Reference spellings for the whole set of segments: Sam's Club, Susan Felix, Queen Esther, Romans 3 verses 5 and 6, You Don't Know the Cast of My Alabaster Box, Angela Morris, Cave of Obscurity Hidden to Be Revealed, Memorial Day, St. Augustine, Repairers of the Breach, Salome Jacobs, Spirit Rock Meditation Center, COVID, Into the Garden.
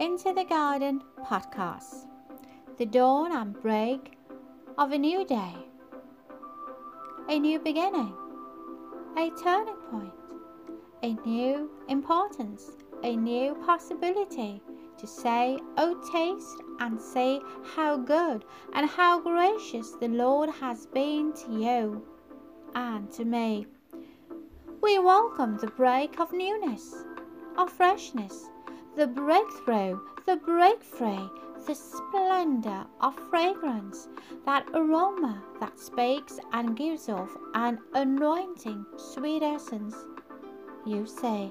Into the Garden podcast, the dawn and break of a new day, a new beginning, a turning point, a new importance, a new possibility to say, "Oh, taste and see how good and how gracious the Lord has been to you and to me." We welcome the break of newness, of freshness, the breakthrough, the breakthrough, the splendor of fragrance, that aroma that speaks and gives off an anointing sweet essence. You say,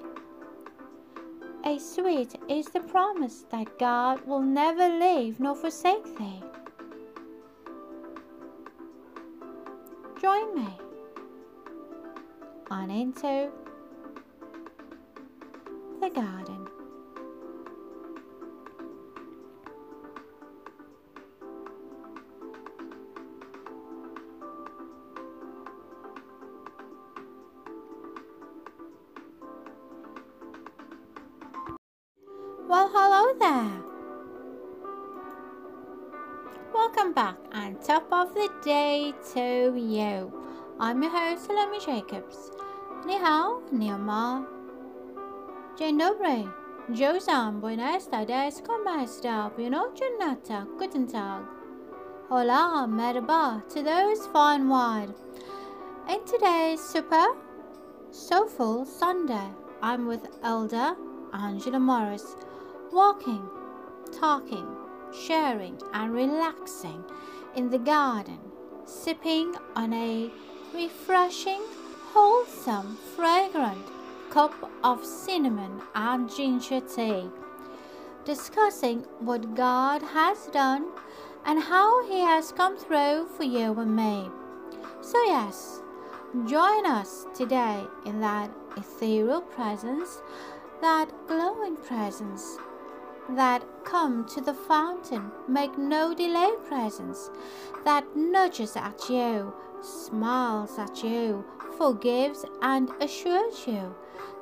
a sweet is the promise that God will never leave nor forsake thee. Join me on Into the Garden. Well, hello there. Welcome back and top of the day to you. I'm your host, Salome Jacobs. Ni hao, ni ma. Dzień dobry. Josam, buenas tardes, como esta? Buenos giornata, guten tag. Hola, merhaba, to those far and wide. In today's super soulful Sunday, I'm with Elder Angela Morris. Walking, talking, sharing and relaxing in the garden, sipping on a refreshing, wholesome, fragrant cup of cinnamon and ginger tea, discussing what God has done and how He has come through for you and me. So yes, join us today in that ethereal presence, that glowing presence, that come to the fountain, make no delay presence, that nudges at you, smiles at you, forgives and assures you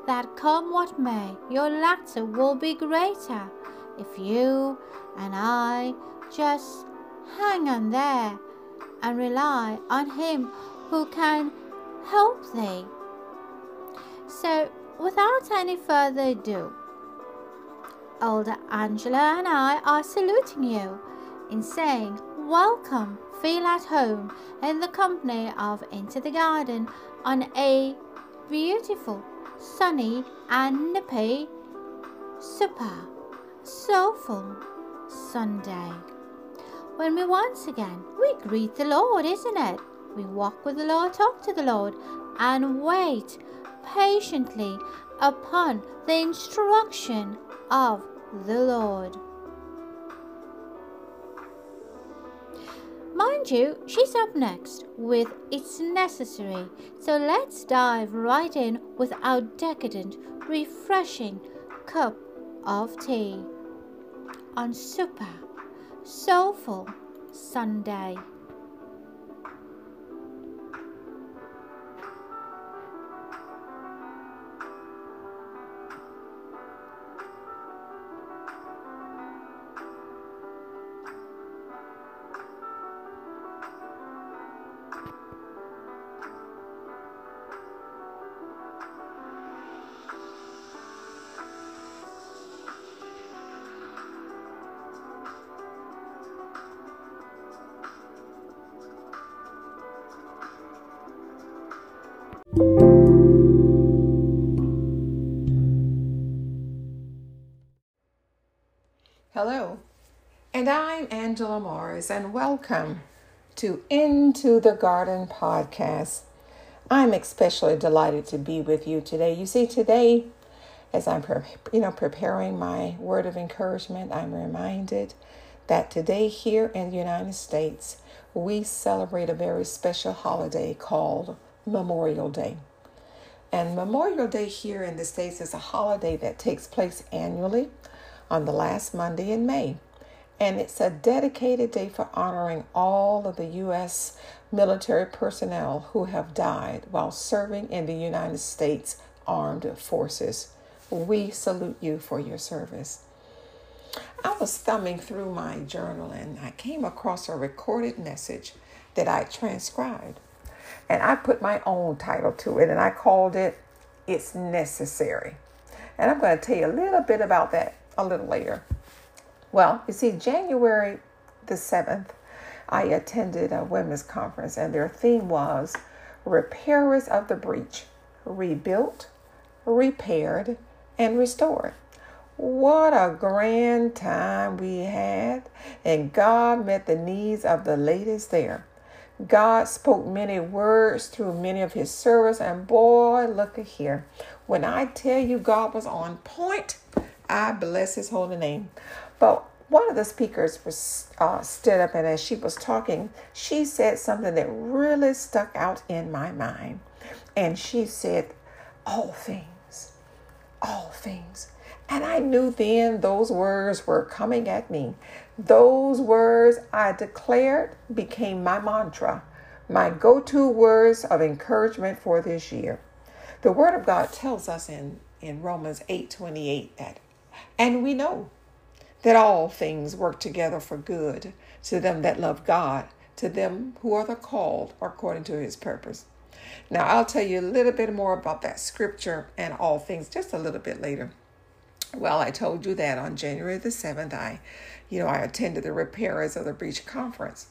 that come what may, your latter will be greater if you and I just hang on there and rely on Him who can help thee. So without any further ado, Elder Angela and I are saluting you in saying welcome, feel at home in the company of Into the Garden on a beautiful, sunny and nippy, super, soulful Sunday, when we once again, we greet the Lord, isn't it? We walk with the Lord, talk to the Lord and wait patiently upon the instruction of the Lord. Mind you, she's up next with It's Necessary, so let's dive right in with our decadent, refreshing cup of tea on Super Soulful Sunday. Hello, and I'm Angela Morris, and welcome to Into the Garden podcast. I'm especially delighted to be with you today. You see, today, as I'm preparing my word of encouragement, I'm reminded that today here in the United States, we celebrate a very special holiday called Memorial Day. And Memorial Day here in the States is a holiday that takes place annually on the last Monday in May. And it's a dedicated day for honoring all of the U.S. military personnel who have died while serving in the United States Armed Forces. We salute you for your service. I was thumbing through my journal and I came across a recorded message that I transcribed. And I put my own title to it and I called it, It's Necessary. And I'm going to tell you a little bit about that a little later. Well, you see, January the 7th, I attended a women's conference and their theme was Repairers of the Breach, Rebuilt, Repaired, and Restored. What a grand time we had, and God met the needs of the ladies there. God spoke many words through many of his servants, and boy, look at here. When I tell you God was on point, I bless his holy name. But one of the speakers was stood up, and as she was talking, she said something that really stuck out in my mind. And she said, all things, all things. And I knew then those words were coming at me. Those words I declared became my mantra, my go-to words of encouragement for this year. The Word of God tells us in Romans 8:28 that, and we know that all things work together for good to them that love God, to them who are the called according to his purpose. Now, I'll tell you a little bit more about that scripture and all things just a little bit later. Well, I told you that on January the 7th, I attended the Repairers of the Breach conference.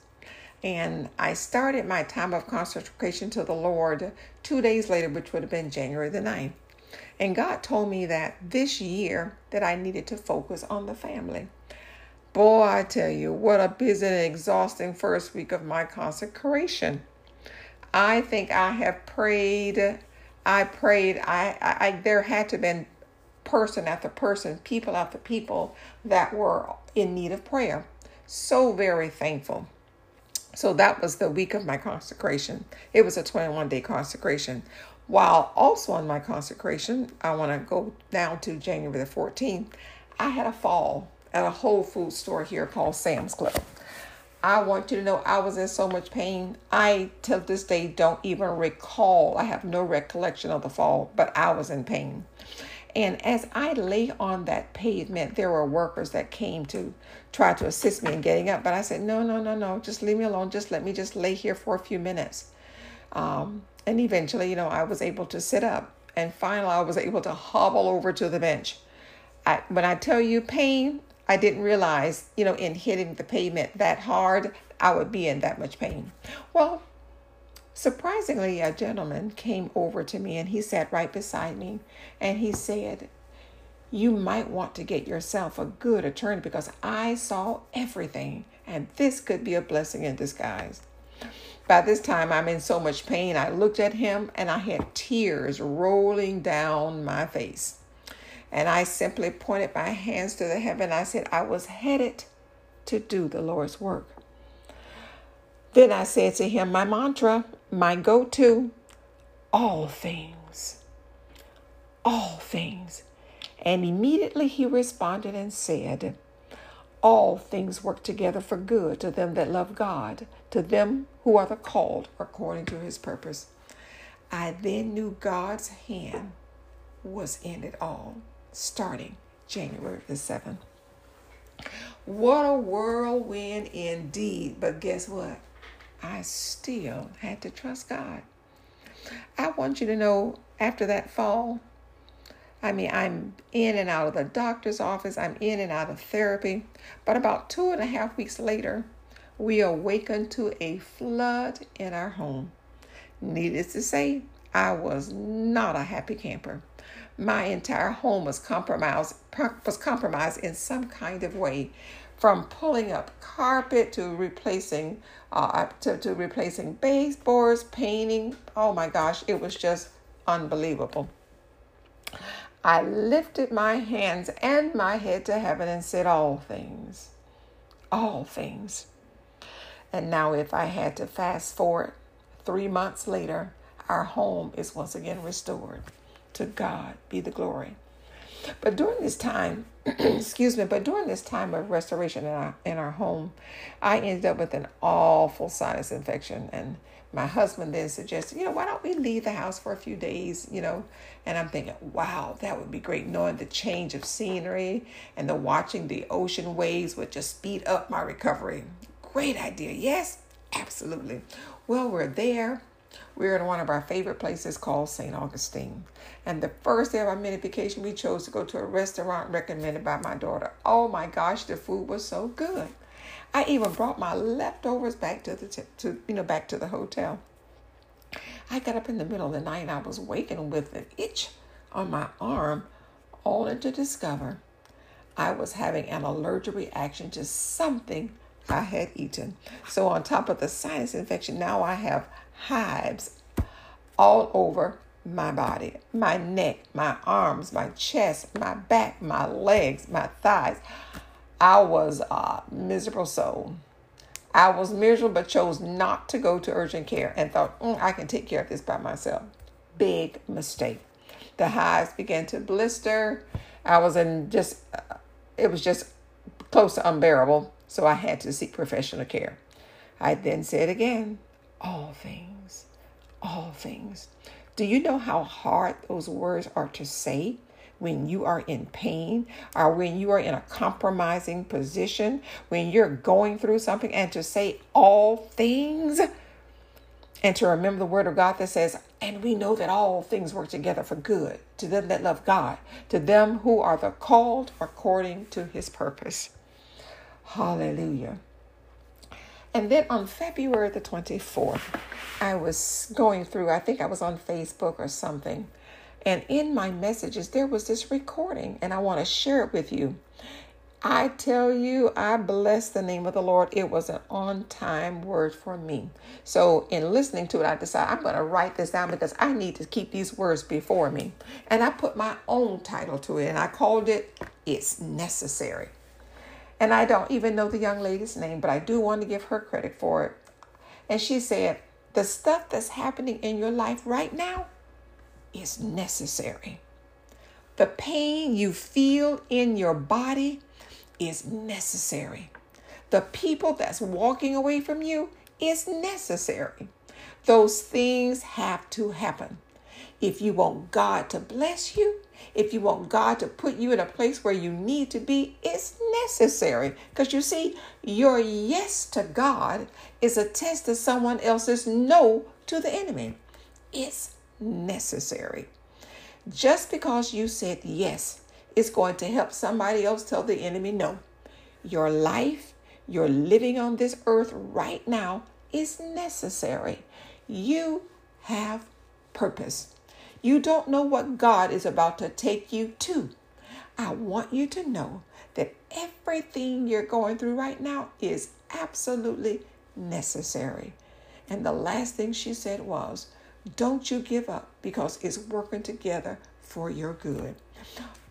And I started my time of consecration to the Lord 2 days later, which would have been January the 9th. And God told me that this year that I needed to focus on the family. Boy, I tell you, what a busy and exhausting first week of my consecration. I think I have prayed. There had to have been person after person, people after people that were in need of prayer. So very thankful. So that was the week of my consecration. It was a 21-day consecration. While also on my consecration, I want to go down to January the 14th. I had a fall at a Whole Foods store here called Sam's Club. I want you to know I was in so much pain. I, till this day, don't even recall. I have no recollection of the fall, but I was in pain. And as I lay on that pavement, there were workers that came to try to assist me in getting up. But I said, no, just leave me alone. Just let me just lay here for a few minutes. And eventually, I was able to sit up. And finally, I was able to hobble over to the bench. When I tell you pain, I didn't realize, in hitting the pavement that hard, I would be in that much pain. Well, surprisingly, a gentleman came over to me and he sat right beside me and he said, you might want to get yourself a good attorney because I saw everything and this could be a blessing in disguise. By this time, I'm in so much pain. I looked at him and I had tears rolling down my face. And I simply pointed my hands to the heaven. I said, I was headed to do the Lord's work. Then I said to him, my mantra, my go-to, all things, all things. And immediately he responded and said, all things work together for good to them that love God, to them who are the called according to his purpose. I then knew God's hand was in it all, starting January the 7th. What a whirlwind indeed. But guess what? I still had to trust God. I want you to know after that fall, I'm in and out of the doctor's office. I'm in and out of therapy. But about 2.5 weeks later, we awakened to a flood in our home. Needless to say, I was not a happy camper. My entire home was compromised in some kind of way, from pulling up carpet to replacing baseboards, painting. Oh my gosh, it was just unbelievable. I lifted my hands and my head to heaven and said, all things, all things. And now if I had to fast forward 3 months later, our home is once again restored. To God be the glory. But during this time, during this time of restoration in our home, I ended up with an awful sinus infection. And my husband then suggested, why don't we leave the house for a few days, And I'm thinking, wow, that would be great, knowing the change of scenery and the watching the ocean waves would just speed up my recovery. Great idea. Yes, absolutely. Well, we're there. We're in one of our favorite places called St. Augustine. And the first day of our mini-vacation, we chose to go to a restaurant recommended by my daughter. Oh my gosh, the food was so good. I even brought my leftovers back to the hotel. I got up in the middle of the night and I was waking with an itch on my arm, only to discover I was having an allergic reaction to something I had eaten. So on top of the sinus infection, now I have hives all over my body, my neck, my arms, my chest, my back, my legs, my thighs. I was a miserable soul. I was miserable, but chose not to go to urgent care and thought, I can take care of this by myself. Big mistake. The hives began to blister. It was just close to unbearable. So I had to seek professional care. I then said again, all things. Do you know how hard those words are to say when you are in pain or when you are in a compromising position, when you're going through something, and to say all things and to remember the word of God that says, and we know that all things work together for good to them that love God, to them who are the called according to his purpose. Hallelujah. And then on February the 24th, I was going through, I think I was on Facebook or something, and in my messages, there was this recording, and I want to share it with you. I tell you, I bless the name of the Lord. It was an on-time word for me. So in listening to it, I decided I'm going to write this down because I need to keep these words before me. And I put my own title to it, and I called it, It's Necessary. And I don't even know the young lady's name, but I do want to give her credit for it. And she said, the stuff that's happening in your life right now is necessary. The pain you feel in your body is necessary. The people that's walking away from you is necessary. Those things have to happen. If you want God to bless you, if you want God to put you in a place where you need to be, it's necessary. Because you see, your yes to God is a test to someone else's no to the enemy. It's necessary. Just because you said yes, it's going to help somebody else tell the enemy no. Your life, your living on this earth right now is necessary. You have purpose. You don't know what God is about to take you to. I want you to know that everything you're going through right now is absolutely necessary. And the last thing she said was, don't you give up because it's working together for your good.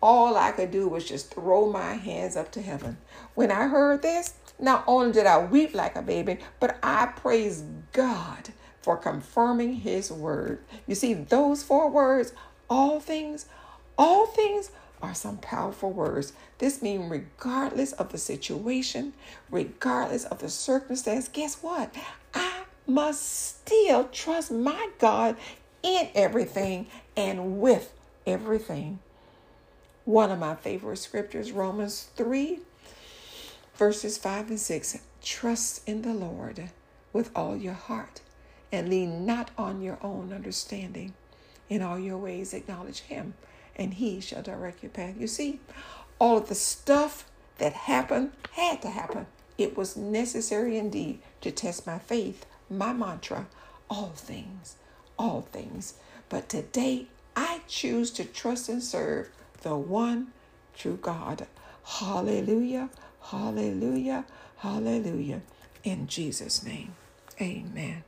All I could do was just throw my hands up to heaven. When I heard this, not only did I weep like a baby, but I praised God for confirming his word. You see, those four words, all things are some powerful words. This means regardless of the situation, regardless of the circumstance, guess what? I must still trust my God in everything and with everything. One of my favorite scriptures, Romans 3 verses 5 and 6. Trust in the Lord with all your heart, and lean not on your own understanding. In all your ways acknowledge him, and he shall direct your path. You see, all of the stuff that happened had to happen. It was necessary indeed to test my faith, my mantra, all things, all things. But today, I choose to trust and serve the one true God. Hallelujah, hallelujah, hallelujah. In Jesus' name, amen.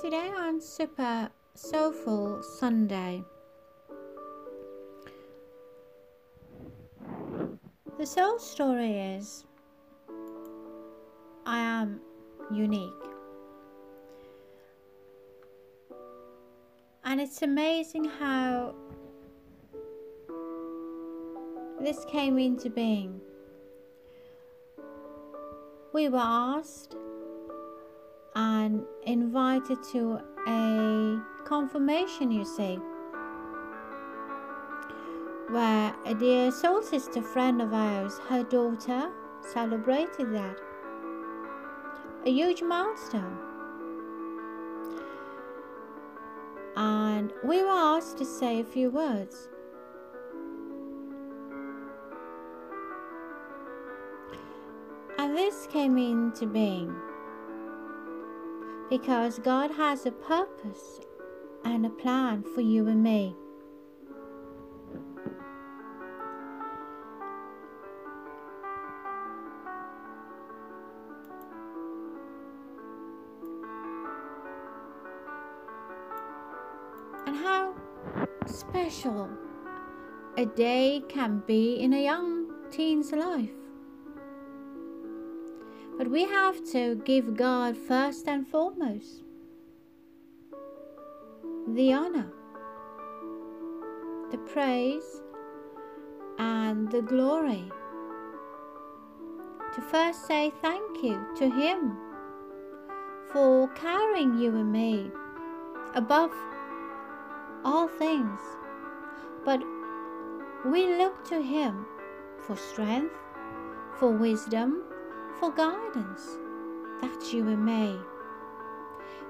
Today on Super Soulful Sunday, the soul story is I am unique. And it's amazing how this came into being. We were asked and invited to a confirmation, you see, where a dear soul sister friend of ours, her daughter, celebrated that. A huge milestone. And we were asked to say a few words. And this came into being because God has a purpose and a plan for you and me. And how special a day can be in a young teen's life. But we have to give God first and foremost the honor, the praise and the glory, to first say thank you to Him for carrying you and me above all things. But we look to Him for strength, for wisdom, for guidance. That's you and me,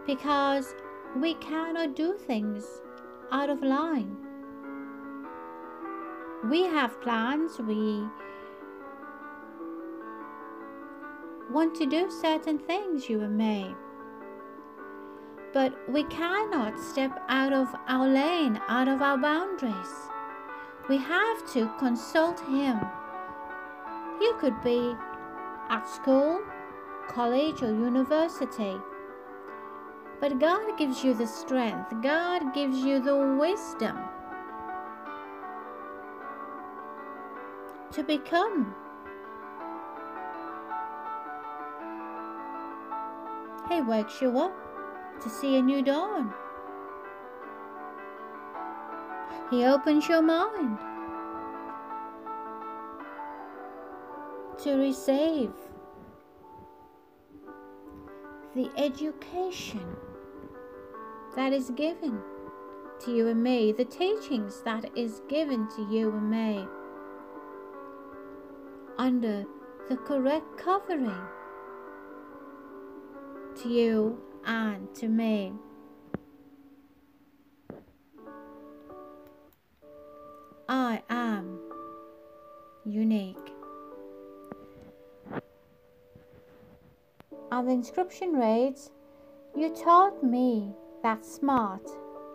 because we cannot do things out of line. We have plans, we want to do certain things, you and me, but we cannot step out of our lane, out of our boundaries. We have to consult Him. You could be at school, college or university, but God gives you the strength, God gives you the wisdom to become He wakes you up to see a new dawn. He opens your mind to receive the education that is given to you and me, the teachings that is given to you and me under the correct covering to you and to me. I am unique. And the inscription reads, "You taught me that smart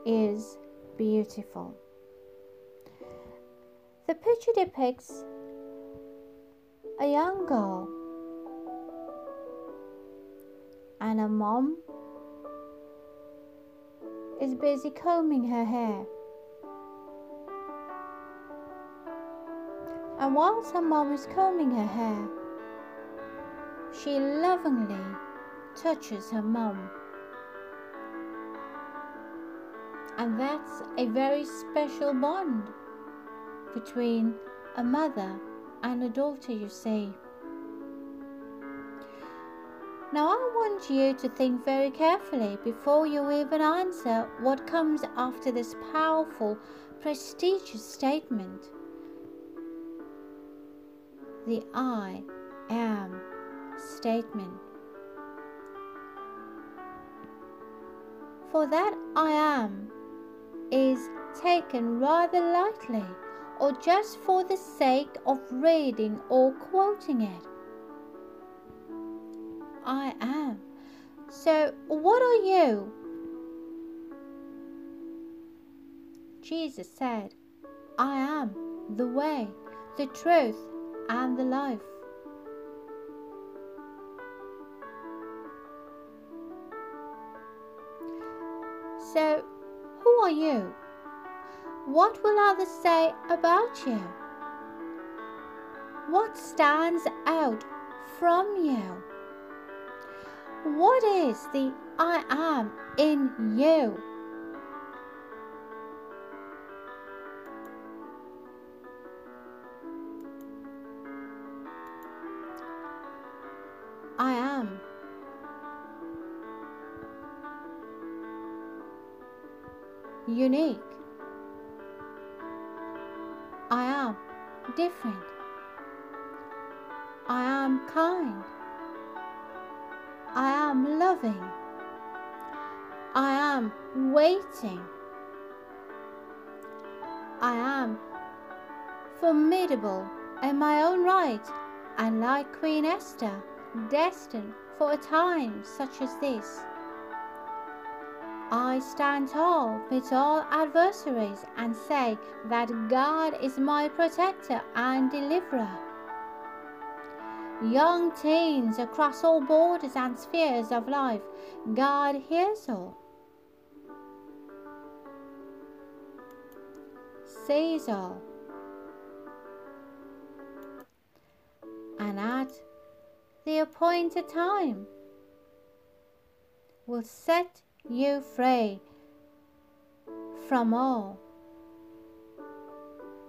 is beautiful." The picture depicts a young girl and a mom is busy combing her hair. And whilst her mom is combing her hair, she lovingly touches her mum. And that's a very special bond between a mother and a daughter, you see. Now I want you to think very carefully before you even answer what comes after this powerful, prestigious statement. The I am statement. For that I am is taken rather lightly or just for the sake of reading or quoting it. I am. So what are you? Jesus said, "I am the way, the truth and the life." So, who are you? What will others say about you? What stands out from you? What is the I am in you? I am. Unique. I am different. I am kind. I am loving. I am waiting. I am formidable in my own right, and like Queen Esther, destined for a time such as this. I stand tall with all adversaries and say that God is my protector and deliverer. Young teens across all borders and spheres of life, God hears all, sees all, and at the appointed time will set you free from all,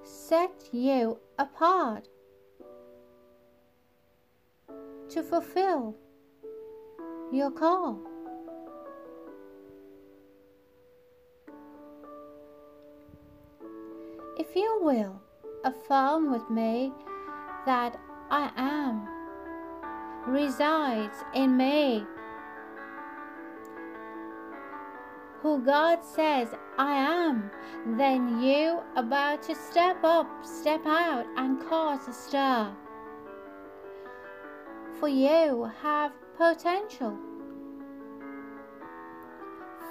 set you apart to fulfill your call. If you will affirm with me that I am resides in me, who God says I am, then you are about to step up, step out, and cause a stir. For you have potential,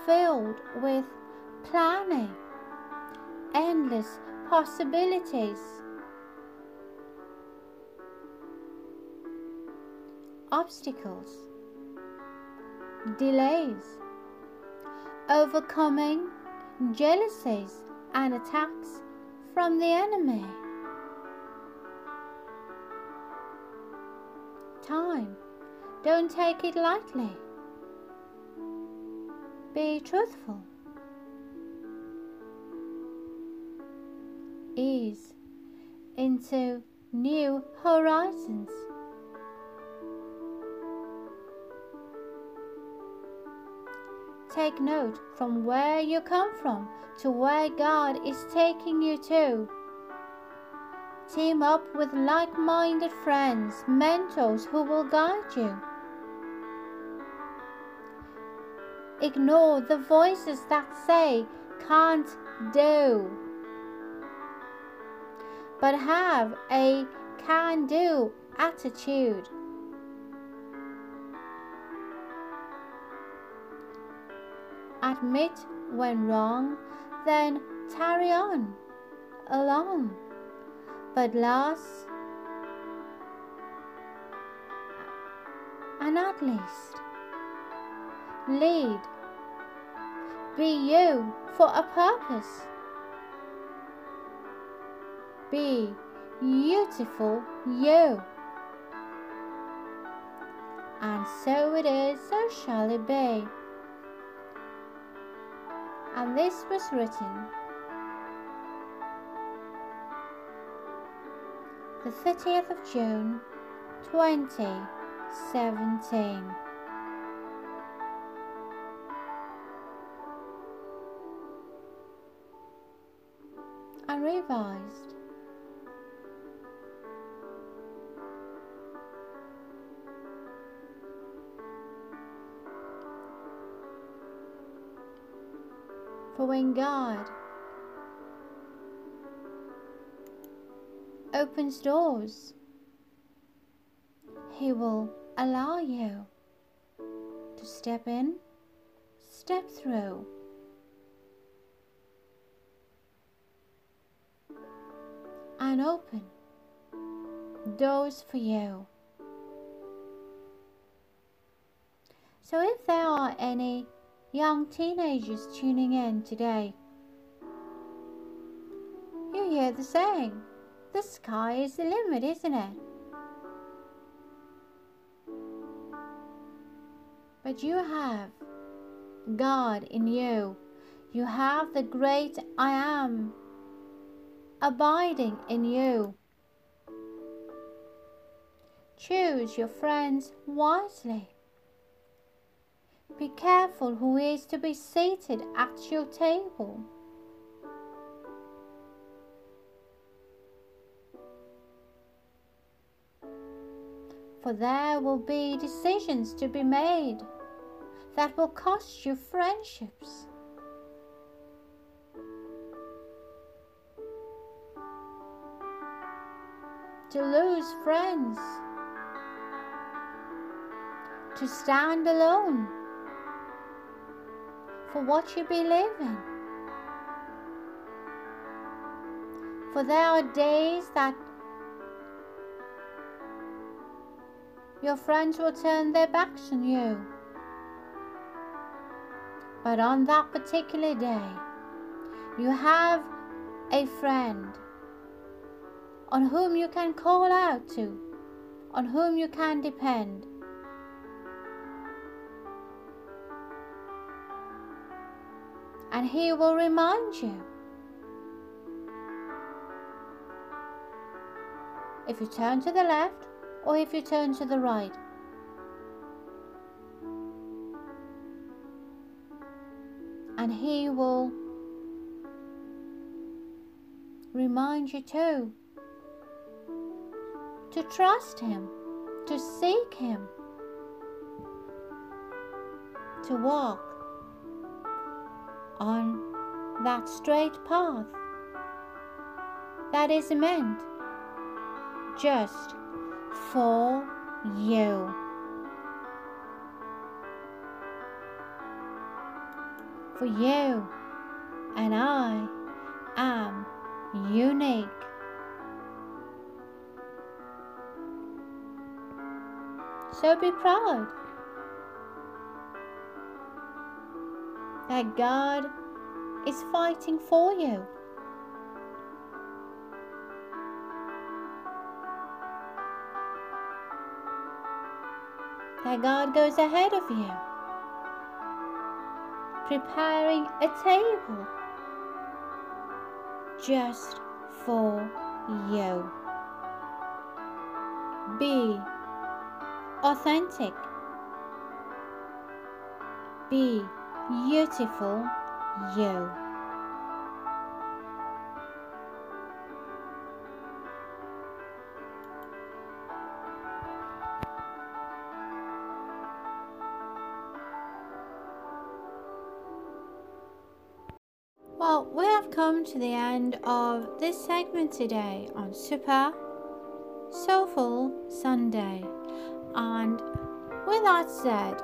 filled with planning, endless possibilities, obstacles, delays, overcoming jealousies and attacks from the enemy. Time. Don't take it lightly. Be truthful. Ease into new horizons. Take note from where you come from to where God is taking you to. Team up with like-minded friends, mentors who will guide you. Ignore the voices that say, can't do, but have a can-do attitude. Admit when wrong, then carry on along. But last and not least, lead. Be you for a purpose. Be beautiful you. And so it is, so shall it be. And this was written the 30th of June, 2017. And revised. For when God opens doors, He will allow you to step in, step through. And open doors for you. So if there are any young teenagers tuning in today, you hear the saying, the sky is the limit, isn't it? But you have God in you. You have the great I am abiding in you. Choose your friends wisely. Be careful who is to be seated at your table. For there will be decisions to be made that will cost you friendships. To lose friends, to stand alone for what you believe in. For there are days that your friends will turn their backs on you. But on that particular day, you have a friend on whom you can call out to, on whom you can depend. And he will remind you. If you turn to the left or if you turn to the right. And he will remind you too. To trust him, to seek him, to walk on that straight path that is meant just for you. For you and I am unique. So be proud that God is fighting for you. That God goes ahead of you, preparing a table just for you. Be authentic. Be beautiful you. Well, we have come to the end of this segment today on Super Soulful Sunday. And with that said,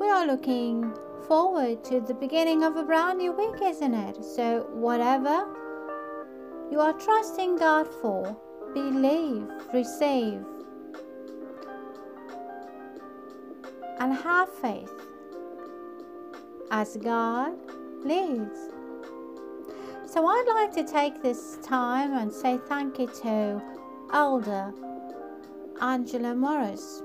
we are looking forward to the beginning of a brand new week, isn't it? So whatever you are trusting God for, believe, receive, and have faith as God leads. So I'd like to take this time and say thank you to Elder Angela Morris,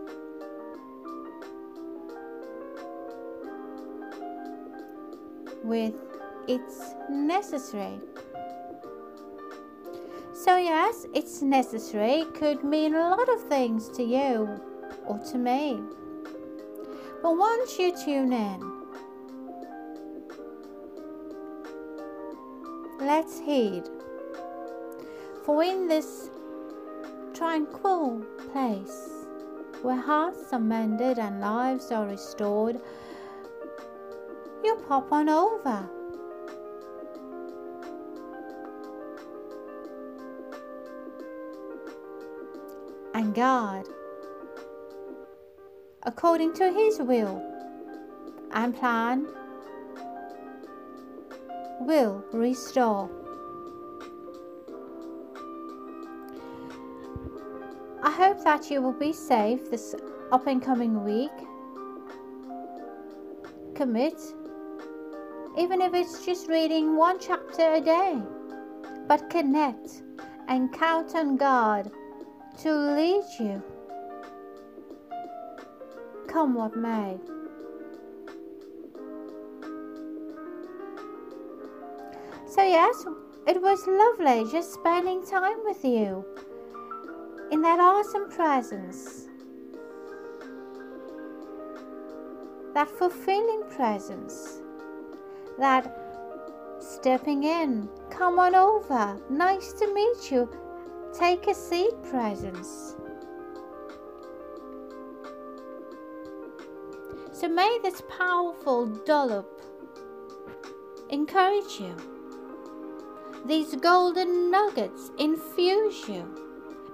with It's Necessary. So yes, it's necessary could mean a lot of things to you or to me. But once you tune in, let's heed. For in this tranquil place where hearts are mended and lives are restored, you pop on over. And God, according to his will and plan, will restore. I hope that you will be safe this up and coming week. Commit, even if it's just reading one chapter a day, but connect and count on God to lead you. come what may. So yes, it was lovely just spending time with you in that awesome presence, that fulfilling presence, that stepping in, come on over, nice to meet you, take a seat presence. So may this powerful dollop encourage you. These golden nuggets infuse you,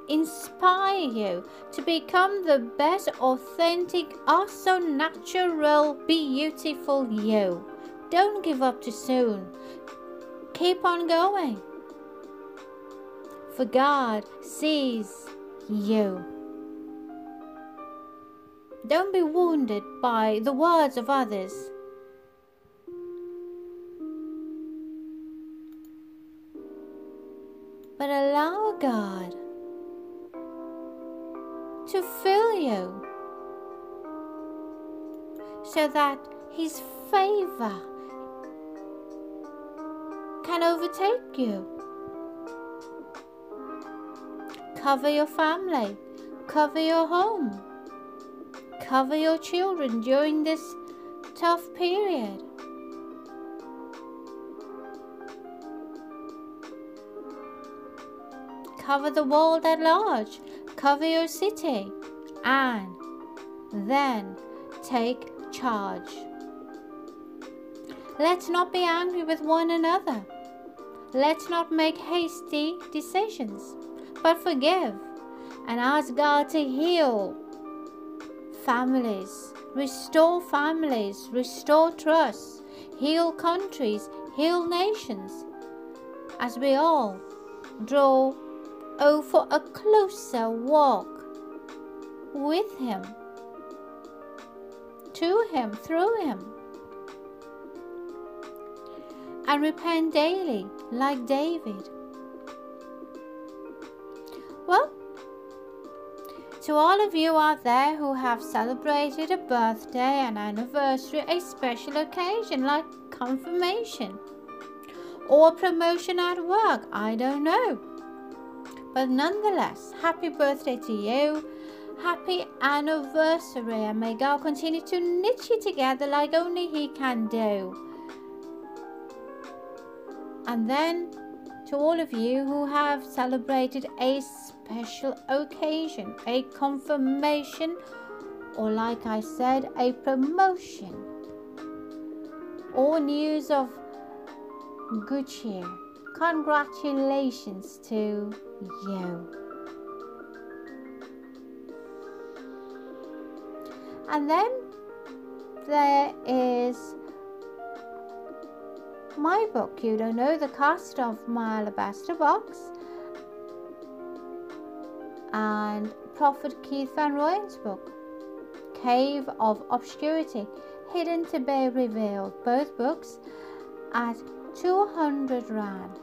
inspire you to become the best authentic, also natural, beautiful you. Don't give up too soon. Keep on going. For God sees you. Don't be wounded by the words of others. But allow God to fill you so that His favor can overtake you. Cover your family, cover your home, cover your children during this tough period. Cover the world at large, cover your city, and then take charge. Let's not be angry with one another. Let's not make hasty decisions, but forgive and ask God to heal families, restore families, restore trust, heal countries, heal nations, as we all draw for a closer walk with Him, to Him, through Him. And repent daily, like David. Well, to all of you out there who have celebrated a birthday, an anniversary, a special occasion like confirmation or promotion at work, I don't know. But nonetheless, happy birthday to you. Happy anniversary, and may God continue to knit you together like only He can do. And then to all of you who have celebrated a special occasion, a confirmation, or like I said, a promotion, or news of good cheer, congratulations to you. And then there is my book, You Don't Know the Cast of My Alabaster Box, and Prophet Keith Van Rooyen's book, Cave of Obscurity Hidden to Be Revealed, both books at 200 rand,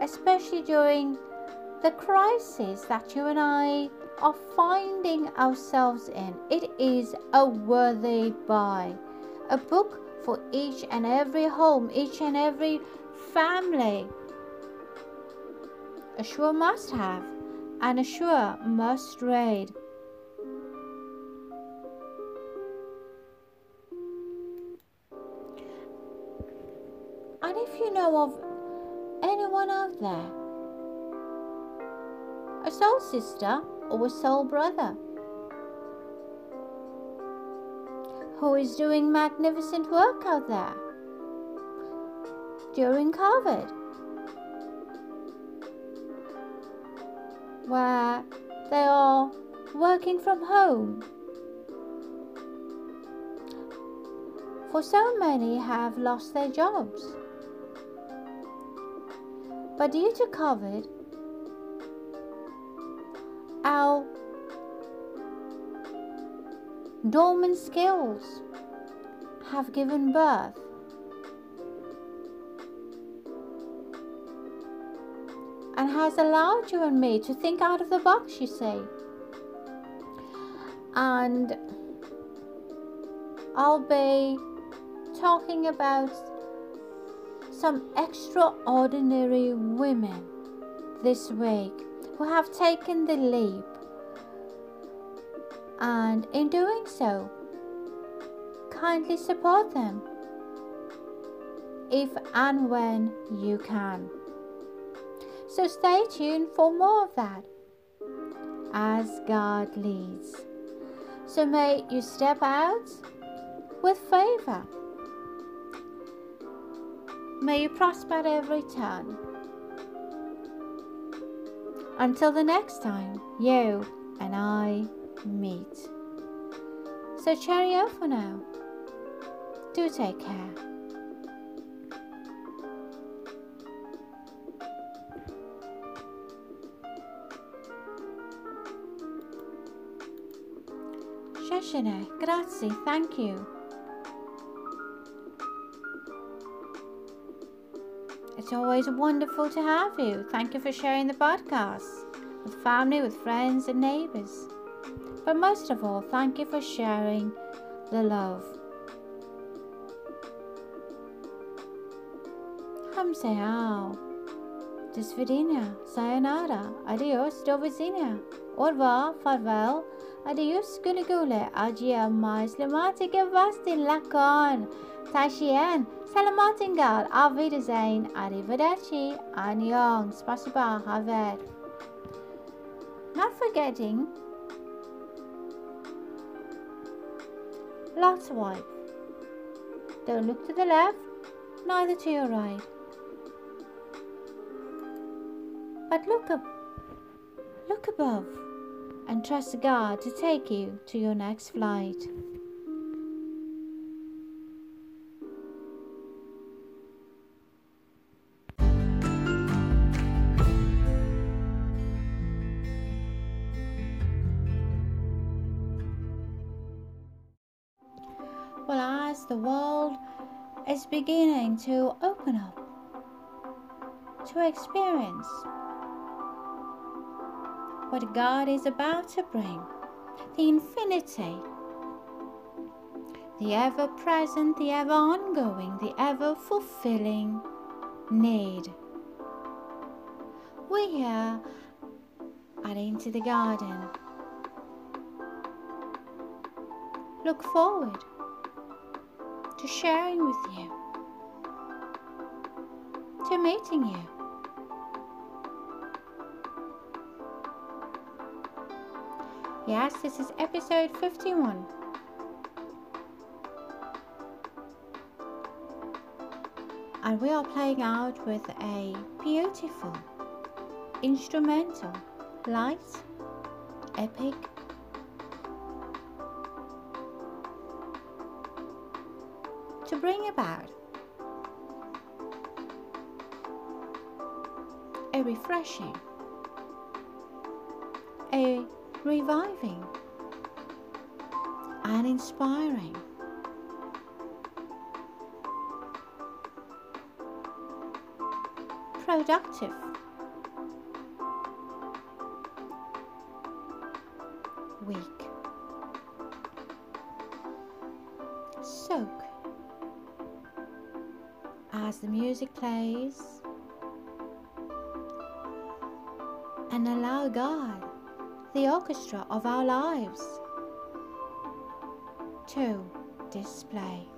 especially during the crisis that you and I are finding ourselves in. It is a worthy buy, a book for each and every home, each and every family. A sure must have and a sure must read. And if you know of anyone out there, a soul sister or a soul brother, who is doing magnificent work out there during COVID, where they are working from home. For so many have lost their jobs, but due to COVID, our dormant skills have given birth and has allowed you and me to think out of the box, you see. and I'll be talking about some extraordinary women this week who have taken the leap, and in doing so, kindly support them if and when you can. So stay tuned for more of that as God leads. So may you step out with favor. May you prosper at every turn. Until the next time you and I meet. So cheerio for now. Do take care. Shashine, grazie, thank you. It's always wonderful to have you. Thank you for sharing the podcast with family, with friends and neighbors. But most of all, thank you for sharing the love. Hamseao, Desvidina, Sayonara, Adios, Dovizina, Orva, Farewell, Adios, Guligule, Agia, Mais, Lematige, Vastin, Lakon, Tashien, Salamatingal, Auf Wiedersehen, Arrivederci, Annyeong, Spasiba, Haver. Not forgetting Lot's wife. Don't look to the left, neither to your right, but look up, look above, and trust God to take you to your next flight. Well, as the world is beginning to open up to experience what God is about to bring, the infinity, the ever-present, the ever-ongoing, the ever-fulfilling need, we here at Into the Garden look forward to sharing with you, to meeting you. Yes, this is episode 51. And we are playing out with a beautiful instrumental, light, epic, to bring about a refreshing, a reviving, and inspiring. Productive. Week. Soak. As the music plays, and allow God, the orchestra of our lives, to display.